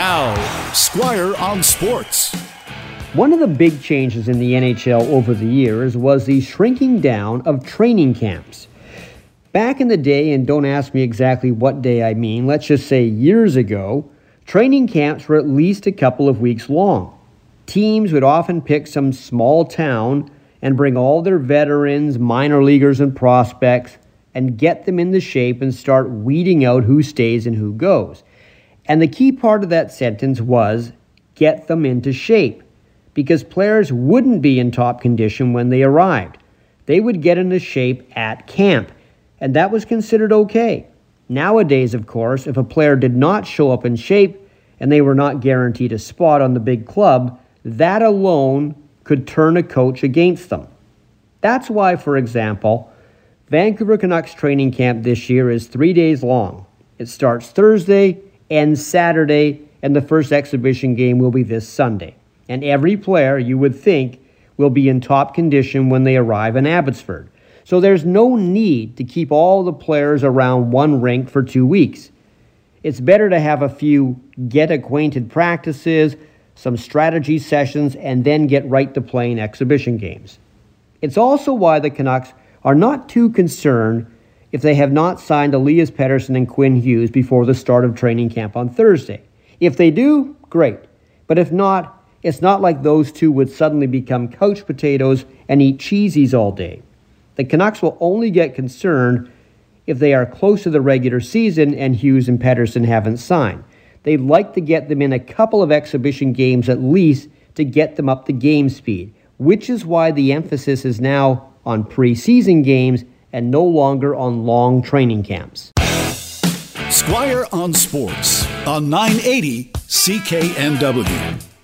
Now, Squire on Sports. One of the big changes in the NHL over the years was the shrinking down of training camps. Back in the day, and don't ask me exactly what day I mean, let's just say years ago, training camps were at least a couple of weeks long. Teams would often pick some small town and bring all their veterans, minor leaguers, and prospects and get them into shape and start weeding out who stays and who goes. And the key part of that sentence was, get them into shape. Because players wouldn't be in top condition when they arrived. They would get into shape at camp, and that was considered okay. Nowadays, of course, if a player did not show up in shape and they were not guaranteed a spot on the big club, that alone could turn a coach against them. That's why, for example, Vancouver Canucks training camp this year is 3 days long. It starts Thursday and Saturday, and the first exhibition game will be this Sunday. And every player, you would think, will be in top condition when they arrive in Abbotsford. So there's no need to keep all the players around one rink for 2 weeks. It's better to have a few get-acquainted practices, some strategy sessions, and then get right to playing exhibition games. It's also why the Canucks are not too concerned if they have not signed Elias Pettersson and Quinn Hughes before the start of training camp on Thursday. If they do, great. But if not, it's not like those two would suddenly become couch potatoes and eat cheesies all day. The Canucks will only get concerned if they are close to the regular season and Hughes and Pettersson haven't signed. They'd like to get them in a couple of exhibition games at least to get them up to game speed, which is why the emphasis is now on preseason games and no longer on long training camps. Squire on Sports on 980 CKMW.